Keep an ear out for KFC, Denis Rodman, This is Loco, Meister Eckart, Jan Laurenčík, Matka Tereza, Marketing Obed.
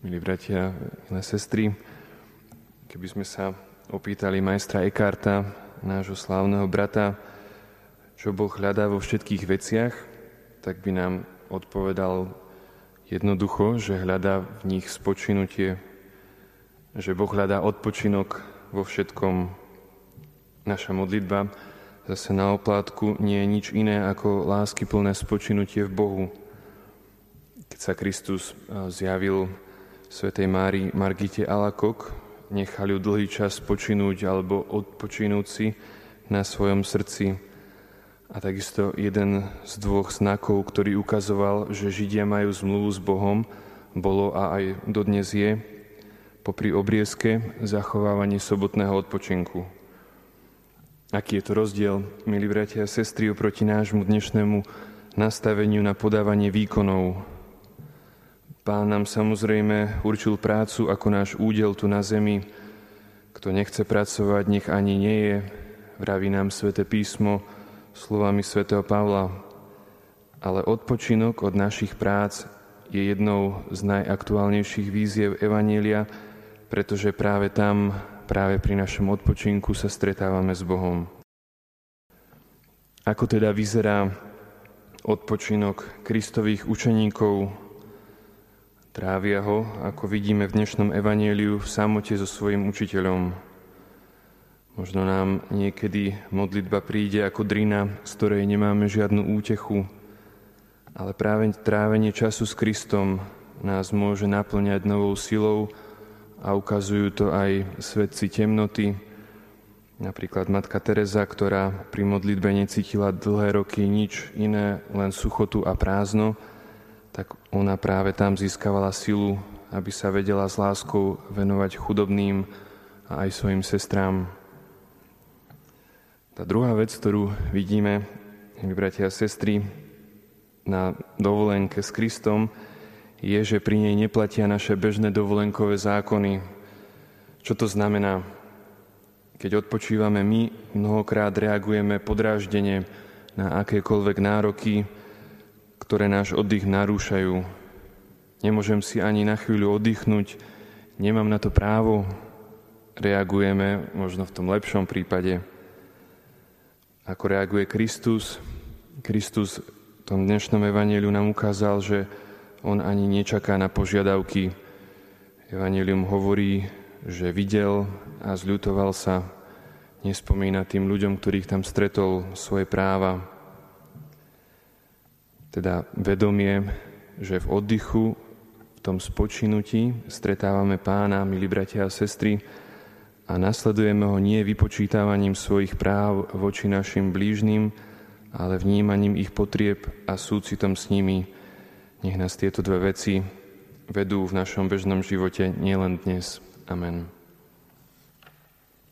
Milí bratia, milé sestry, keby sme sa opýtali majstra Eckarta, nášho slávneho brata, čo Boh hľadá vo všetkých veciach, tak by nám odpovedal jednoducho, že hľadá v nich spočinutie, že Boh hľadá odpočinok vo všetkom. Naša modlitba zase na oplátku nie je nič iné ako láskyplné spočinutie v Bohu. Keď sa Kristus zjavil Svätej Márii Margite Alakok, nechal ju dlhý čas spočinúť alebo odpočinúť si na svojom srdci. A takisto jeden z dvoch znakov, ktorý ukazoval, že Židia majú zmluvu s Bohom, bolo a aj dodnes je, popri obriezke, zachovávanie sobotného odpočinku. Aký je to rozdiel, milí bratia a sestry, oproti nášmu dnešnému nastaveniu na podávanie výkonov? Pán nám samozrejme určil prácu ako náš údel tu na zemi. Kto nechce pracovať, nech ani nie je, vraví nám Sväté písmo slovami svätého Pavla. Ale odpočinok od našich prác je jednou z najaktuálnejších výziev Evanjelia, pretože práve tam, práve pri našom odpočinku sa stretávame s Bohom. Ako teda vyzerá odpočinok Kristových učeníkov? Trávia ho, ako vidíme v dnešnom evanjeliu, v samote so svojím učiteľom. Možno nám niekedy modlitba príde ako drina, z ktorej nemáme žiadnu útechu, ale práve trávenie času s Kristom nás môže naplňať novou silou a ukazujú to aj svetci temnoty, napríklad Matka Tereza, ktorá pri modlitbe necítila dlhé roky nič iné, len suchotu a prázdno, tak ona práve tam získavala silu, aby sa vedela s láskou venovať chudobným a aj svojim sestrám. Tá druhá vec, ktorú vidíme, my bratia a sestry, na dovolenke s Kristom, je, že pri nej neplatia naše bežné dovolenkové zákony. Čo to znamená? Keď odpočívame my, mnohokrát reagujeme podráždene na akékoľvek nároky, ktoré náš oddych narúšajú. Nemôžem si ani na chvíľu oddychnúť, nemám na to právo. Reagujeme možno v tom lepšom prípade. Ako reaguje Kristus? Kristus v tom dnešnom evanjeliu nám ukázal, že on ani nečaká na požiadavky. Evanjelium hovorí, že videl a zľutoval sa. Nespomína tým ľuďom, ktorých tam stretol, svoje práva. Teda vedomie, že v oddychu, v tom spočinutí stretávame Pána, milí bratia a sestry, a nasledujeme ho nie vypočítavaním svojich práv voči našim blížnym, ale vnímaním ich potrieb a súcitom s nimi. Nech nás tieto dve veci vedú v našom bežnom živote nielen dnes. Amen.